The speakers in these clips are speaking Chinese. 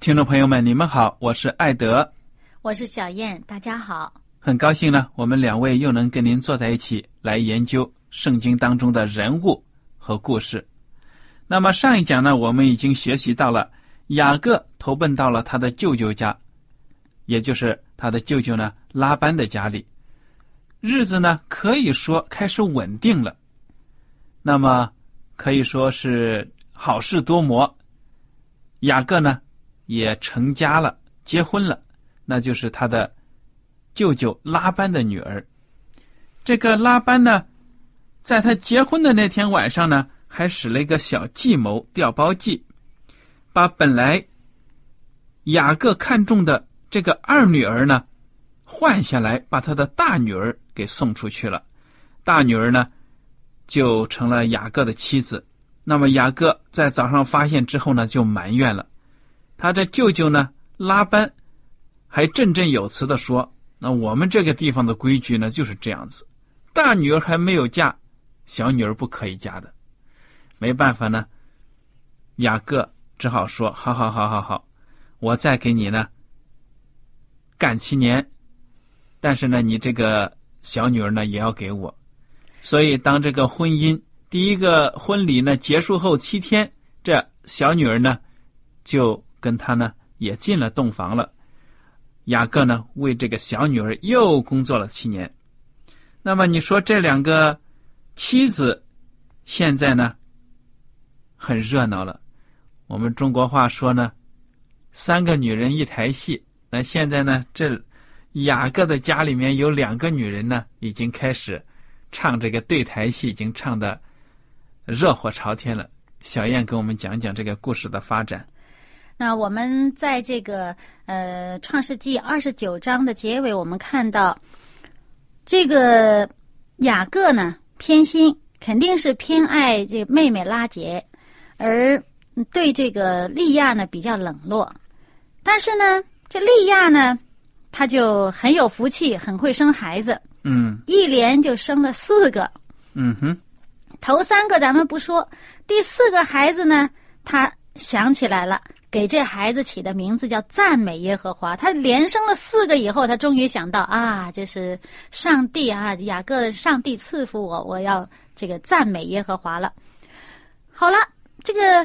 听众朋友们，你们好，我是艾德，我是小燕，大家好。很高兴呢，我们两位又能跟您坐在一起来研究圣经当中的人物和故事。那么上一讲呢，我们已经学习到了雅各投奔到了他的舅舅家，也就是他的舅舅呢拉班的家里，日子呢可以说开始稳定了，那么可以说是好事多磨。雅各呢也成家了，结婚了，那就是他的舅舅拉班的女儿。这个拉班呢，在他结婚的那天晚上呢，还使了一个小计谋，调包计，把本来雅各看中的这个二女儿呢换下来，把他的大女儿给送出去了。大女儿呢就成了雅各的妻子。那么雅各在早上发现之后呢，就埋怨了。他这舅舅呢拉班还振振有词地说，那我们这个地方的规矩呢就是这样子，大女儿还没有嫁，小女儿不可以嫁的。没办法呢，雅各只好说，好，我再给你呢干7年，但是呢你这个小女儿呢也要给我。所以当这个婚姻第一个婚礼呢结束后7天，这小女儿呢就跟他呢也进了洞房了。雅各呢为这个小女儿又工作了7年。那么你说这两个妻子现在呢很热闹了。我们中国话说呢，3个女人一台戏。那现在呢，这雅各的家里面有2个女人呢，已经开始唱这个对台戏，已经唱得热火朝天了。小燕给我们讲讲这个故事的发展。那我们在这个创世纪29章的结尾，我们看到这个雅各呢偏心，肯定是偏爱这妹妹拉结，而对这个利亚呢比较冷落。但是呢这利亚呢她就很有福气，很会生孩子，一连就生了4个。头3个咱们不说，第4个孩子呢她想起来了，给这孩子起的名字叫赞美耶和华。他连生了4个以后，他终于想到啊，这是上帝啊，雅各上帝赐福我，我要这个赞美耶和华了。好了，这个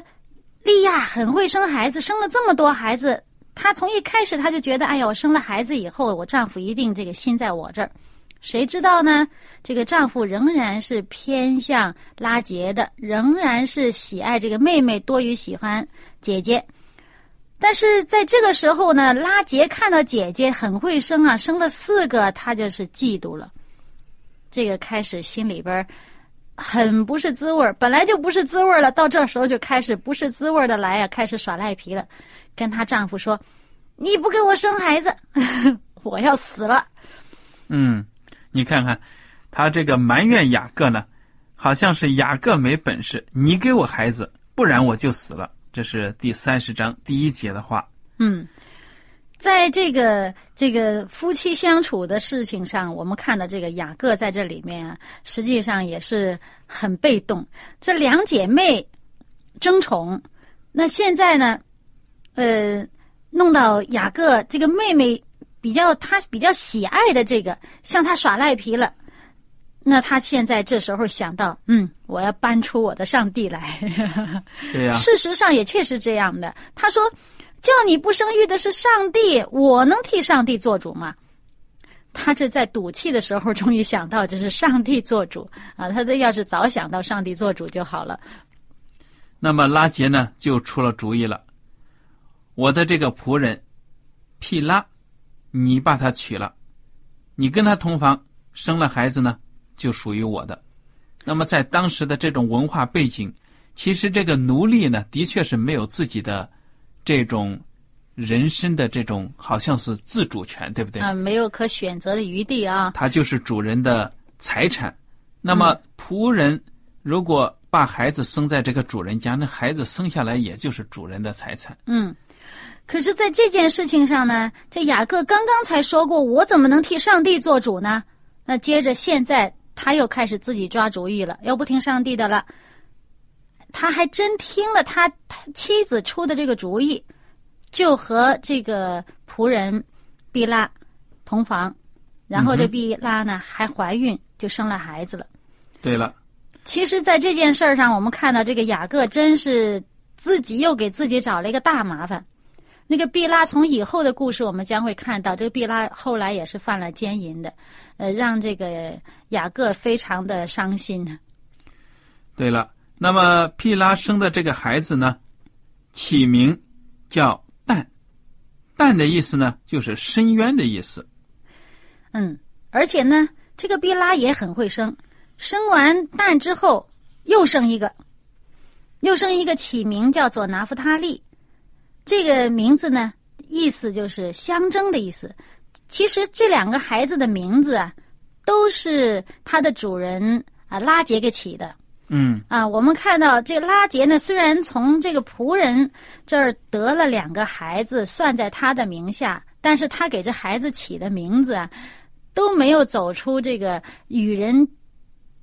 利亚很会生孩子，生了这么多孩子，他从一开始他就觉得，哎呀，我生了孩子以后，我丈夫一定这个心在我这儿。谁知道呢，这个丈夫仍然是偏向拉结的，仍然是喜爱这个妹妹多于喜欢姐姐。但是在这个时候呢，拉杰看到姐姐很会生啊，生了4个，他就是嫉妒了。这个开始心里边很不是滋味，本来就不是滋味了，到这时候就开始不是滋味的来啊，开始耍赖皮了，跟她丈夫说：“你不给我生孩子，我要死了。”你看看他这个埋怨雅各呢，好像是雅各没本事，你给我孩子，不然我就死了。这是第30章第1节的话。嗯，在这个夫妻相处的事情上，我们看到这个雅各在这里面啊，实际上也是很被动。这两姐妹争宠，那现在呢，弄到雅各这个妹妹他比较喜爱的这个向他耍赖皮了。那他现在这时候想到，我要搬出我的上帝来。对呀、啊。事实上也确实这样的。他说，叫你不生育的是上帝，我能替上帝做主吗？他这在赌气的时候终于想到这是上帝做主啊！他这要是早想到上帝做主就好了。那么拉结呢就出了主意了，我的这个仆人毗拉，你把他娶了，你跟他同房，生了孩子呢就属于我的。那么在当时的这种文化背景，其实这个奴隶呢的确是没有自己的这种人生的这种好像是自主权，对不对啊？没有可选择的余地啊，他就是主人的财产。那么仆人如果把孩子生在这个主人家，那孩子生下来也就是主人的财产。嗯，可是在这件事情上呢，这雅各刚刚才说过我怎么能替上帝做主呢？那接着现在他又开始自己抓主意了，又不听上帝的了。他还真听了他妻子出的这个主意，就和这个仆人毕拉同房，然后这毕拉呢还怀孕，就生了孩子了。对了，其实在这件事上我们看到这个雅各真是自己又给自己找了一个大麻烦。那个毕拉从以后的故事我们将会看到，这个毕拉后来也是犯了奸淫的，让这个雅各非常的伤心。对了，那么毕拉生的这个孩子呢起名叫但，但的意思呢就是深渊的意思。而且呢这个毕拉也很会生，生完但之后又生一个起名叫做拿弗他利。这个名字呢意思就是相争的意思。其实这两个孩子的名字啊都是他的主人啊拉结给起的。我们看到这拉结呢虽然从这个仆人这儿得了两个孩子算在他的名下，但是他给这孩子起的名字啊都没有走出这个与人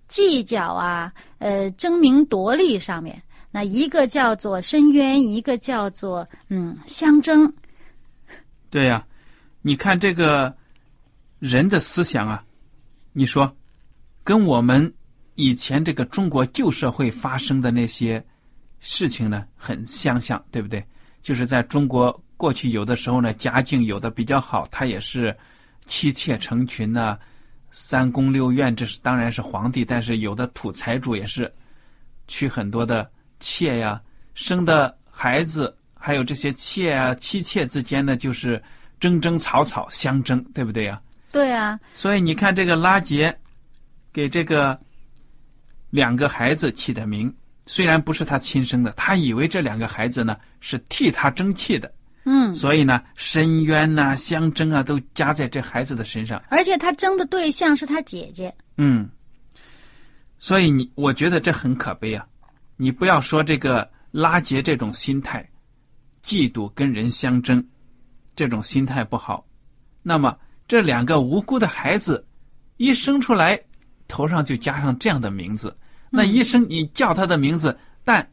计较啊争名夺利上面。那一个叫做深渊，一个叫做相争。对呀、你看这个人的思想啊，你说跟我们以前这个中国旧社会发生的那些事情呢很相像，对不对？就是在中国过去有的时候呢，家境有的比较好，他也是妻妾成群啊，三宫六院，这是当然是皇帝，但是有的土财主也是娶很多的妾呀，生的孩子还有这些妾啊妻妾之间呢就是争吵相争，对不对呀？对啊。所以你看这个拉结给这个两个孩子起的名，虽然不是他亲生的，他以为这两个孩子呢是替他争气的。所以呢深渊啊相争啊都加在这孩子的身上，而且他争的对象是他姐姐。所以我觉得这很可悲啊。你不要说这个拉结这种心态，嫉妒跟人相争，这种心态不好。那么这两个无辜的孩子一生出来，头上就加上这样的名字。那一生你叫他的名字，但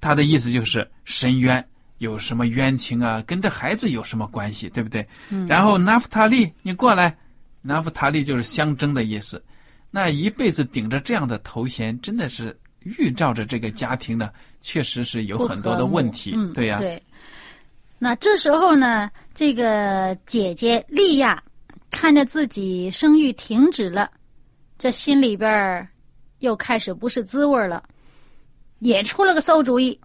他的意思就是深渊，有什么冤情啊？跟这孩子有什么关系，对不对？然后拿弗他利，你过来，拿弗他利就是相争的意思。那一辈子顶着这样的头衔，真的是预兆着这个家庭呢确实是有很多的问题。对呀、对。那这时候呢这个姐姐利亚看着自己生育停止了，这心里边又开始不是滋味了，也出了个馊主意。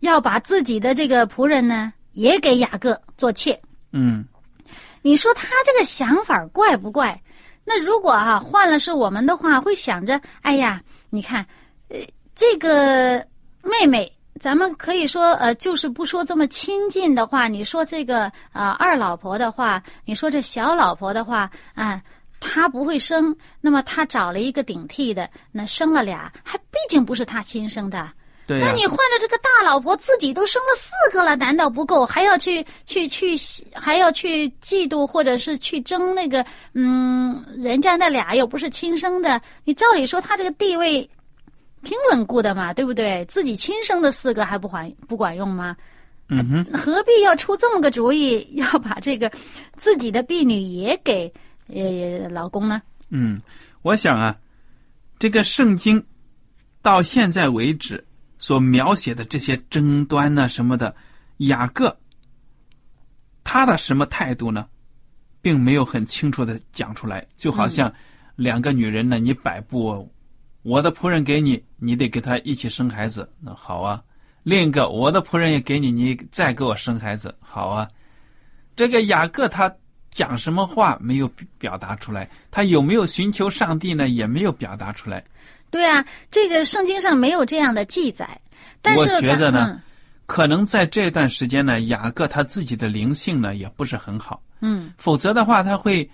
要把自己的这个仆人呢也给雅各做妾。你说他这个想法怪不怪？那如果换了是我们的话，会想着，哎呀，你看，这个妹妹，咱们可以说，就是不说这么亲近的话，你说这个二老婆的话，你说这小老婆的话，啊，他不会生，那么他找了一个顶替的，那生了俩，还毕竟不是他亲生的。对啊，那你换了这个大老婆，自己都生了4个了，难道不够？还要去，还要去嫉妒，或者是去争那个，人家那俩又不是亲生的。你照理说，他这个地位挺稳固的嘛，对不对？自己亲生的4个还不管用吗？嗯哼，何必要出这么个主意，要把这个自己的婢女也给老公呢？嗯，我想啊，这个圣经到现在为止所描写的这些争端呢什么的，雅各他的什么态度呢，并没有很清楚的讲出来。就好像2个女人呢，你摆布我的仆人给你，你得给他一起生孩子，那好啊。另一个我的仆人也给你，你再给我生孩子，好啊。这个雅各他讲什么话没有表达出来，他有没有寻求上帝呢，也没有表达出来。对啊，这个圣经上没有这样的记载。但是我觉得呢，可能在这段时间呢，雅各他自己的灵性呢也不是很好。嗯，否则的话，他会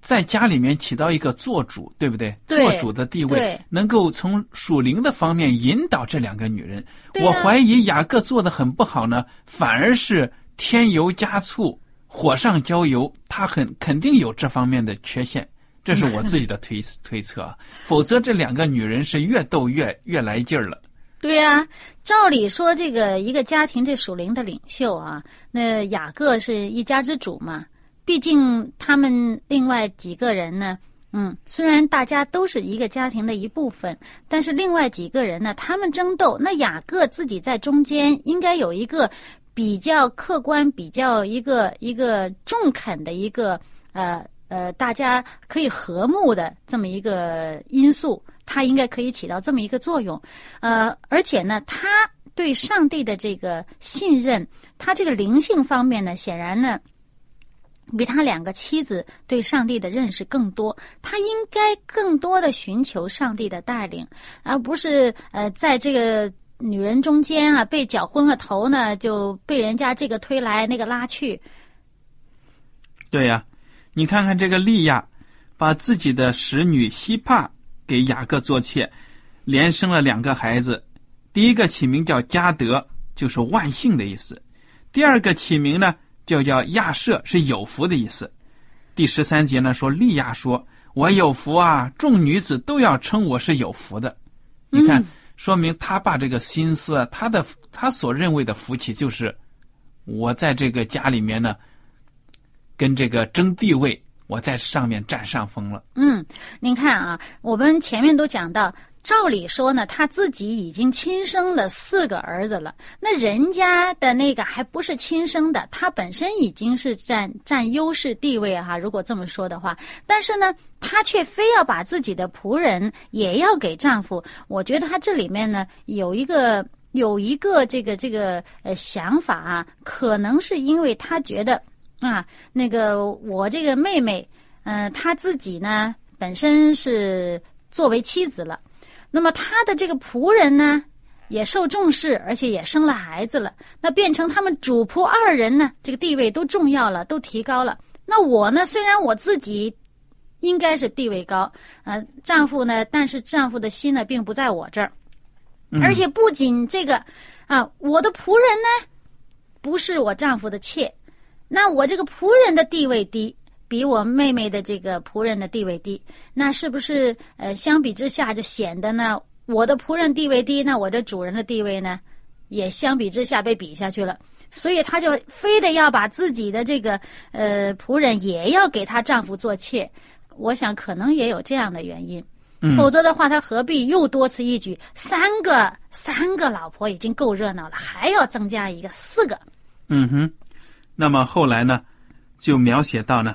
在家里面起到一个做主，对不对？对，做主的地位，能够从属灵的方面引导这2个女人。对啊，我怀疑雅各做得很不好呢，反而是添油加醋，火上浇油。他肯定有这方面的缺陷。这是我自己的推测啊，否则这2个女人是越斗越来劲儿了。对啊，照理说这个一个家庭这属灵的领袖啊，那雅各是一家之主嘛，毕竟他们另外几个人呢，虽然大家都是一个家庭的一部分，但是另外几个人呢，他们争斗，那雅各自己在中间应该有一个比较客观、比较一个中肯的一个大家可以和睦的这么一个因素，它应该可以起到这么一个作用。而且呢，他对上帝的这个信任，他这个灵性方面呢，显然呢，比他2个妻子对上帝的认识更多。他应该更多的寻求上帝的带领，而不是在这个女人中间啊被搅昏了头呢，就被人家这个推来那个拉去。对呀。你看看这个利亚，把自己的使女希帕给雅各做妾，连生了2个孩子。第一个起名叫加德，就是万幸的意思；第二个起名呢就叫亚舍，是有福的意思。第13节呢说，利亚说：“我有福啊，众女子都要称我是有福的。”你看，说明他把这个心思啊，他所认为的福气就是我在这个家里面呢，跟这个争地位，我在上面占上风了。您看啊，我们前面都讲到，照理说呢，他自己已经亲生了4个儿子了，那人家的那个还不是亲生的，他本身已经是占优势地位哈，如果这么说的话。但是呢，他却非要把自己的仆人也要给丈夫。我觉得他这里面呢，有一个这个想法啊，可能是因为他觉得那个我这个妹妹，她自己呢本身是作为妻子了，那么她的这个仆人呢也受重视，而且也生了孩子了，那变成他们主仆2人呢，这个地位都重要了，都提高了。那我呢，虽然我自己应该是地位高，丈夫呢，但是丈夫的心呢并不在我这儿，而且不仅这个我的仆人呢不是我丈夫的妾。那我这个仆人的地位低，比我妹妹的这个仆人的地位低，那是不是相比之下就显得呢，我的仆人地位低，那我这主人的地位呢，也相比之下被比下去了。所以她就非得要把自己的这个仆人也要给她丈夫做妾，我想可能也有这样的原因。否则的话，她何必又多此一举？三个老婆已经够热闹了，还要增加一个4个。那么后来呢，就描写到呢，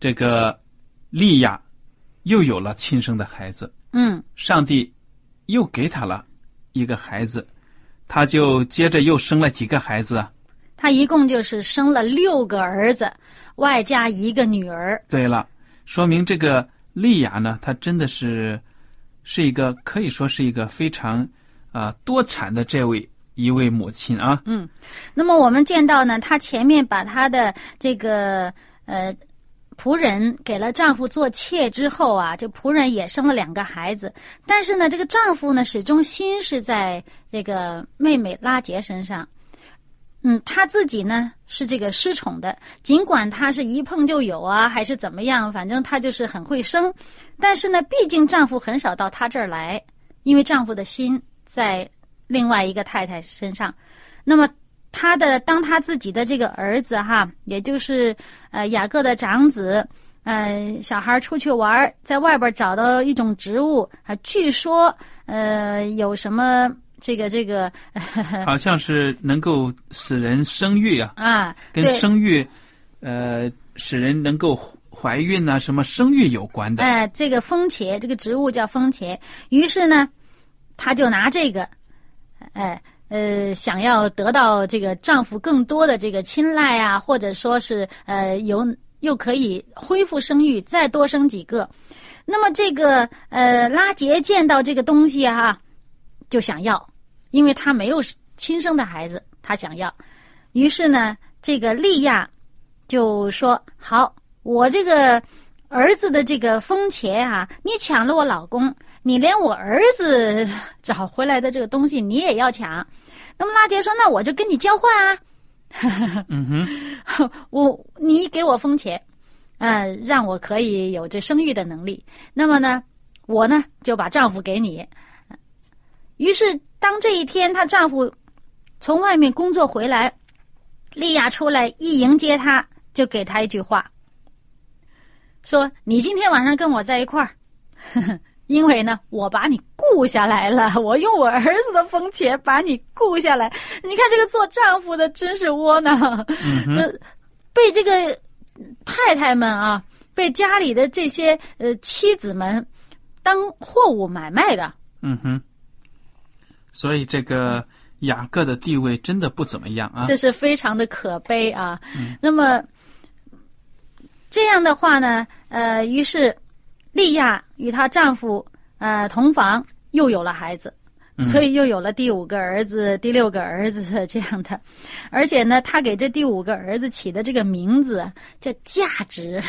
这个利亚又有了亲生的孩子，上帝又给他了一个孩子，他就接着又生了几个孩子啊？他一共就是生了6个儿子，外加1个女儿。对了，说明这个利亚呢，她真的是一个可以说是一个非常多产的一位母亲啊。那么我们见到呢，她前面把她的这个仆人给了丈夫做妾之后啊，这仆人也生了2个孩子，但是呢，这个丈夫呢始终心是在这个妹妹拉杰身上。他自己呢是这个失宠的，尽管他是一碰就有啊，还是怎么样，反正他就是很会生，但是呢，毕竟丈夫很少到他这儿来，因为丈夫的心在另外一个太太身上。那么当他自己的这个儿子哈，也就是雅各的长子，小孩出去玩，在外边找到一种植物啊，据说有什么这个好像是能够使人生育啊，跟生育使人能够怀孕啊，什么生育有关的。哎，这个番茄，这个植物叫番茄。于是呢，他就拿这个，想要得到这个丈夫更多的这个青睐啊，或者说是又可以恢复生育，再多生几个。那么这个拉杰见到这个东西哈，就想要，因为他没有亲生的孩子，他想要。于是呢，这个利亚就说：“好，我这个儿子的这个番茄啊，你抢了我老公，你连我儿子找回来的这个东西你也要抢。”那么拉杰说：“那我就跟你交换啊，你给我番茄，让我可以有这生育的能力。那么呢，我呢就把丈夫给你。”于是当这一天她丈夫从外面工作回来，利亚出来一迎接他，就给他一句话，说：“你今天晚上跟我在一块儿，因为呢我把你雇下来了，我用我儿子的风钱把你雇下来。”你看这个做丈夫的真是窝囊，被这个太太们啊，被家里的这些妻子们当货物买卖的。所以这个雅各的地位真的不怎么样啊，这是非常的可悲啊。那么这样的话呢，于是利亚与她丈夫同房，又有了孩子，所以又有了第5个儿子、第6个儿子这样的。而且呢，她给这第5个儿子起的这个名字叫价值。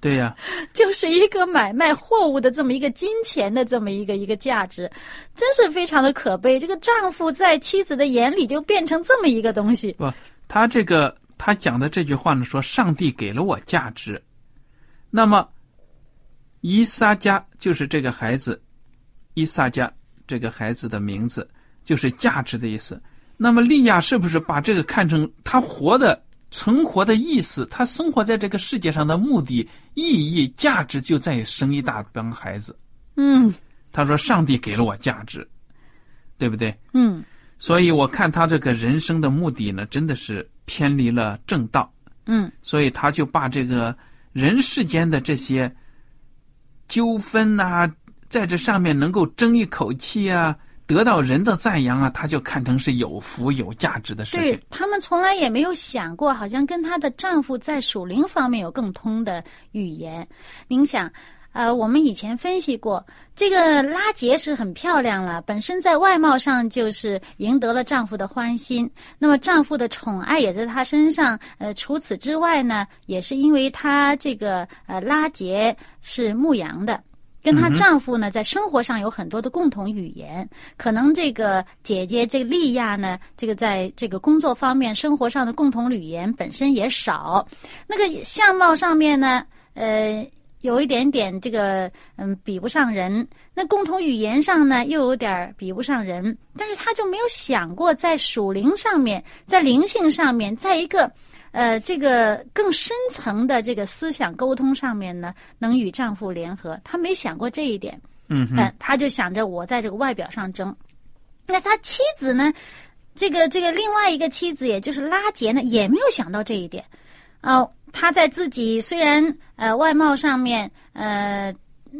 对呀，就是一个买卖货物的这么一个金钱的这么一个价值，真是非常的可悲。这个丈夫在妻子的眼里就变成这么一个东西。不，他讲的这句话呢，说上帝给了我价值。那么伊撒迦就是这个孩子，伊撒迦这个孩子的名字就是价值的意思。那么利亚是不是把这个看成他存活的意思，他生活在这个世界上的目的、意义、价值就在于生一大帮孩子。他说上帝给了我价值，对不对？所以我看他这个人生的目的呢，真的是偏离了正道。所以他就把这个人世间的这些纠纷啊，在这上面能够争一口气啊，得到人的赞扬啊，他就看成是有福有价值的事情。对，他们从来也没有想过，好像跟她的丈夫在属灵方面有更通的语言。您想，我们以前分析过，这个拉杰是很漂亮了，本身在外貌上就是赢得了丈夫的欢心，那么丈夫的宠爱也在她身上。除此之外呢，也是因为她这个拉杰是牧羊的。跟她丈夫呢在生活上有很多的共同语言，可能这个姐姐这个利亚呢，这个在这个工作方面生活上的共同语言本身也少。那个相貌上面呢有一点点这个比不上人，那共同语言上呢又有点比不上人，但是她就没有想过在属灵上面，在灵性上面，在一个这个更深层的这个思想沟通上面呢，能与丈夫联合，她没想过这一点。她就想着我在这个外表上争。那她妻子呢，这个另外一个妻子，也就是拉杰呢，也没有想到这一点。她在自己虽然外貌上面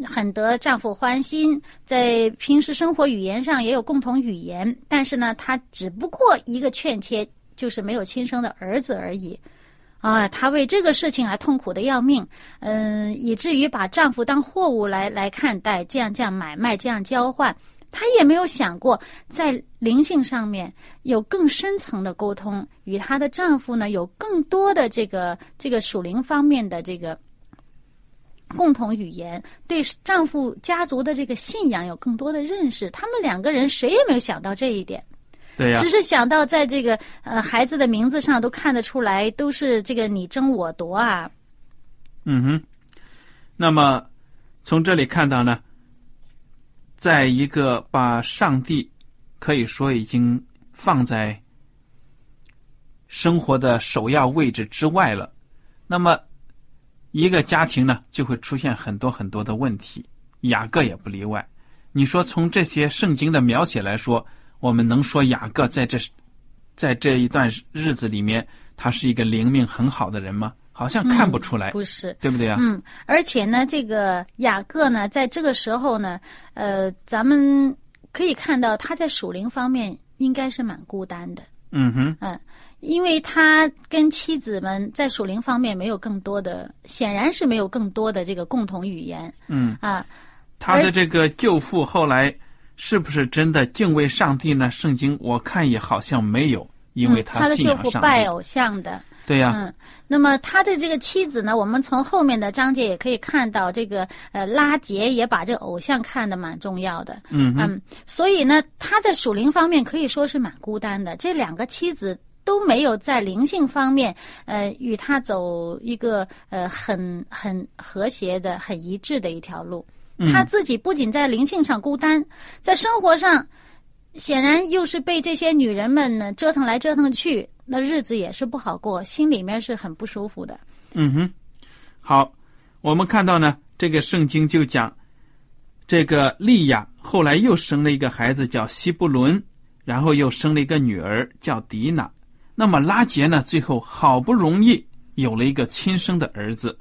很得丈夫欢心，在平时生活语言上也有共同语言，但是呢，她只不过一个欠缺，就是没有亲生的儿子而已，啊，她为这个事情还痛苦的要命，以至于把丈夫当货物来看待，这样买卖，这样交换，她也没有想过在灵性上面有更深层的沟通，与她的丈夫呢有更多的这个属灵方面的这个共同语言，对丈夫家族的这个信仰有更多的认识。他们两个人谁也没有想到这一点，对呀，只是想到在这个孩子的名字上都看得出来，都是这个你争我夺啊。嗯哼，那么从这里看到呢，在一个把上帝可以说已经放在生活的首要位置之外了，那么一个家庭呢就会出现很多很多的问题，雅各也不例外。你说从这些圣经的描写来说，我们能说雅各在这一段日子里面他是一个灵命很好的人吗？好像看不出来，不是，对不对啊？嗯，而且呢这个雅各呢在这个时候呢咱们可以看到他在属灵方面应该是蛮孤单的。嗯哼，嗯，因为他跟妻子们在属灵方面没有更多的，显然是没有更多的这个共同语言。嗯啊，他的这个舅父后来是不是真的敬畏上帝呢？圣经我看也好像没有，因为他信仰上帝，他的舅父拜偶像的。对呀，嗯，那么他的这个妻子呢，我们从后面的章节也可以看到，这个拉结也把这个偶像看得蛮重要的，嗯嗯，所以呢，他在属灵方面可以说是蛮孤单的。这两个妻子都没有在灵性方面，与他走一个很和谐的、很一致的一条路。他自己不仅在灵性上孤单，在生活上，显然又是被这些女人们呢折腾来折腾去。那日子也是不好过，心里面是很不舒服的。嗯哼，好，我们看到呢，这个圣经就讲，这个利亚后来又生了一个孩子叫希布伦，然后又生了一个女儿叫迪娜。那么拉结呢，最后好不容易有了一个亲生的儿子，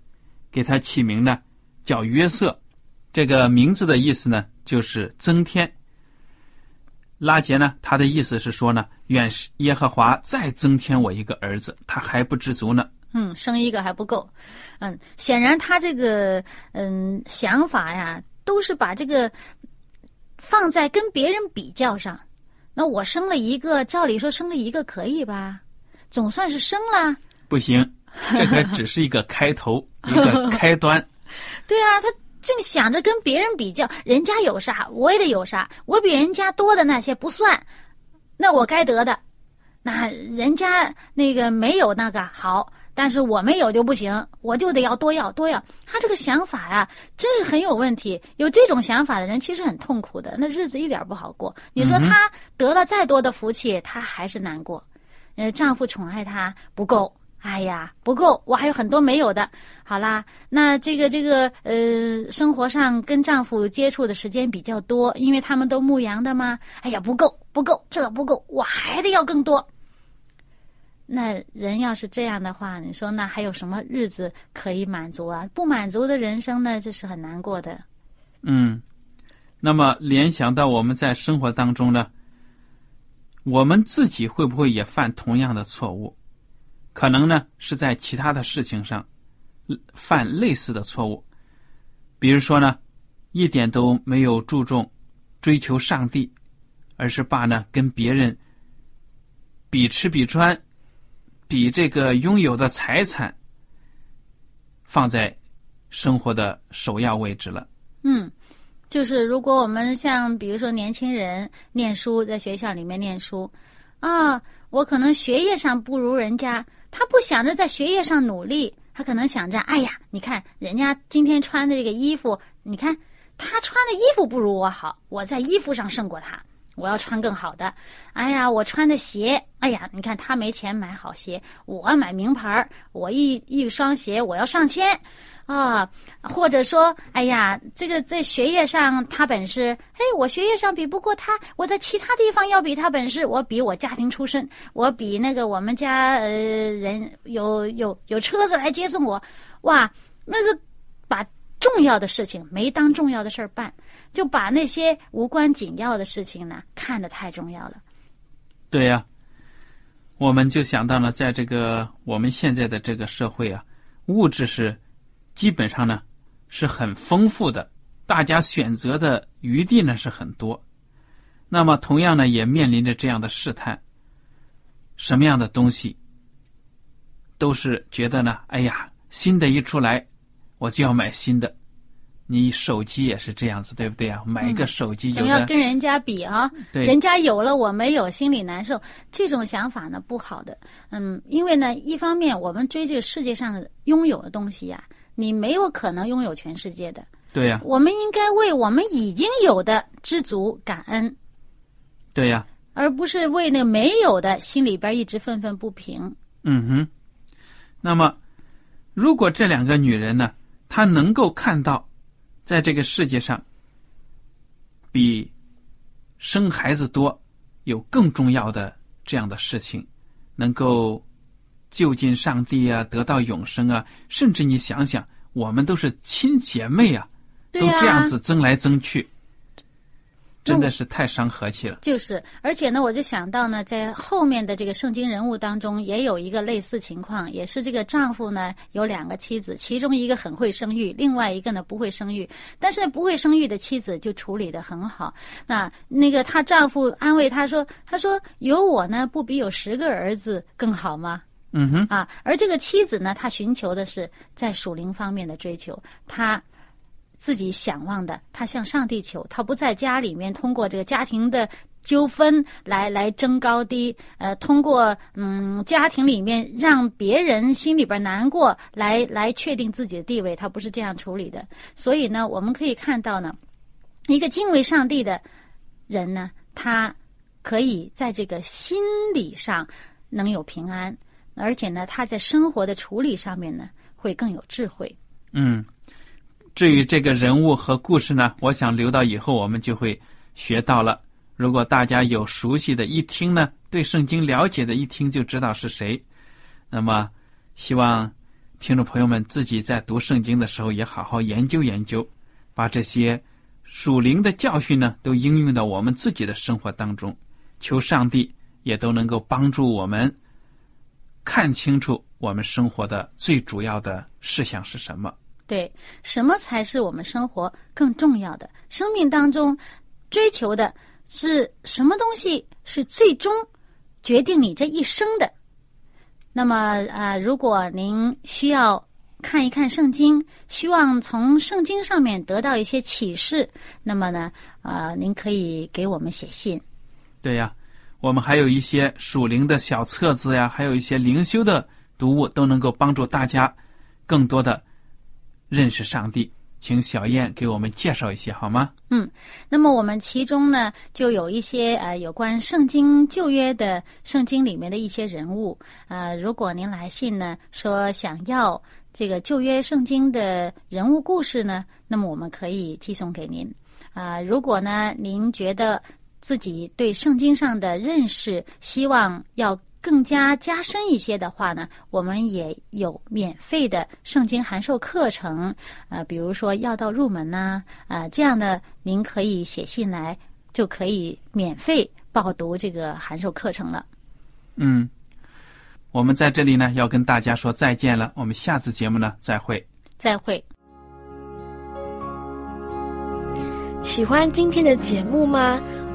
给他起名呢叫约瑟。这个名字的意思呢，就是增添。拉结呢，他的意思是说呢，愿耶和华再增添我一个儿子，他还不知足呢。嗯，生一个还不够。嗯，显然他这个想法呀，都是把这个放在跟别人比较上。那我生了一个，照理说生了一个可以吧？总算是生了。不行，这个只是一个开头，一个开端。对啊，他正想着跟别人比较，人家有啥我也得有啥，我比人家多的那些不算，那我该得的，那人家那个没有那个好，但是我没有就不行，我就得要多要多要。他这个想法啊，真是很有问题。有这种想法的人其实很痛苦的，那日子一点不好过。你说他得了再多的福气，他还是难过。丈夫宠爱他不够。哎呀，不够，我还有很多没有的。好啦，那这个生活上跟丈夫接触的时间比较多，因为他们都牧羊的嘛。哎呀，不够不够，这个不够，我还得要更多。那人要是这样的话，你说那还有什么日子可以满足啊？不满足的人生呢，这是很难过的。嗯，那么联想到我们在生活当中呢，我们自己会不会也犯同样的错误？可能呢是在其他的事情上犯类似的错误，比如说呢，一点都没有注重追求上帝，而是把呢跟别人比吃比穿，比这个拥有的财产放在生活的首要位置了。嗯，就是如果我们像比如说年轻人念书，在学校里面念书啊，我可能学业上不如人家。他不想着在学业上努力，他可能想着，哎呀，你看人家今天穿的这个衣服，你看他穿的衣服不如我好，我在衣服上胜过他，我要穿更好的。哎呀，我穿的鞋，哎呀，你看他没钱买好鞋，我买名牌，我一双鞋我要上千啊。或者说，哎呀，这个在学业上他本事，哎，我学业上比不过他，我在其他地方要比他本事，我比我家庭出身，我比那个我们家人有车子来接送我。哇，那个把重要的事情没当重要的事儿办，就把那些无关紧要的事情呢看得太重要了。对呀，我们就想到了，在这个我们现在的这个社会啊，物质是基本上呢是很丰富的，大家选择的余地呢是很多。那么同样呢也面临着这样的试探，什么样的东西都是觉得呢，哎呀，新的一出来我就要买新的，你手机也是这样子，对不对啊？买一个手机有的，总要跟人家比啊，对，人家有了我没有，心里难受。这种想法呢不好的，因为呢，一方面我们追这个世界上拥有的东西呀，你没有可能拥有全世界的。对呀，我们应该为我们已经有的知足感恩。对呀，而不是为那没有的心里边一直愤愤不平。嗯哼，那么如果这两个女人呢，她能够看到。在这个世界上，比生孩子多有更重要的这样的事情，能够就近上帝啊，得到永生啊，甚至你想想，我们都是亲姐妹啊，都这样子争来争去，真的是太伤和气了。就是，而且呢，我就想到呢，在后面的这个圣经人物当中，也有一个类似情况，也是这个丈夫呢有两个妻子，其中一个很会生育，另外一个呢不会生育，但是不会生育的妻子就处理得很好。那个她丈夫安慰她说：“有我呢，不比有10个儿子更好吗？”嗯哼啊，而这个妻子呢，她寻求的是在属灵方面的追求，她。自己想望的，他向上帝求，他不在家里面通过这个家庭的纠纷来争高低，通过家庭里面让别人心里边难过来确定自己的地位，他不是这样处理的。所以呢，我们可以看到呢，一个敬畏上帝的人呢，他可以在这个心理上能有平安，而且呢，他在生活的处理上面呢，会更有智慧。嗯。至于这个人物和故事呢，我想留到以后我们就会学到了。如果大家有熟悉的一听呢，对圣经了解的一听就知道是谁。那么希望听众朋友们自己在读圣经的时候也好好研究研究，把这些属灵的教训呢都应用到我们自己的生活当中，求上帝也都能够帮助我们看清楚我们生活的最主要的事项是什么。对，什么才是我们生活更重要的？生命当中追求的是什么东西是最终决定你这一生的？那么如果您需要看一看圣经，希望从圣经上面得到一些启示，那么呢，您可以给我们写信。对呀，我们还有一些属灵的小册子呀，还有一些灵修的读物，都能够帮助大家更多的认识上帝。请小燕给我们介绍一些好吗？那么我们其中呢就有一些有关圣经旧约的圣经里面的一些人物。如果您来信呢说想要这个旧约圣经的人物故事呢，那么我们可以寄送给您。如果呢您觉得自己对圣经上的认识希望要更加加深一些的话呢，我们也有免费的圣经函授课程，比如说要道入门呐，这样的您可以写信来，就可以免费报读这个函授课程了。我们在这里呢要跟大家说再见了，我们下次节目呢再会。再会。喜欢今天的节目吗？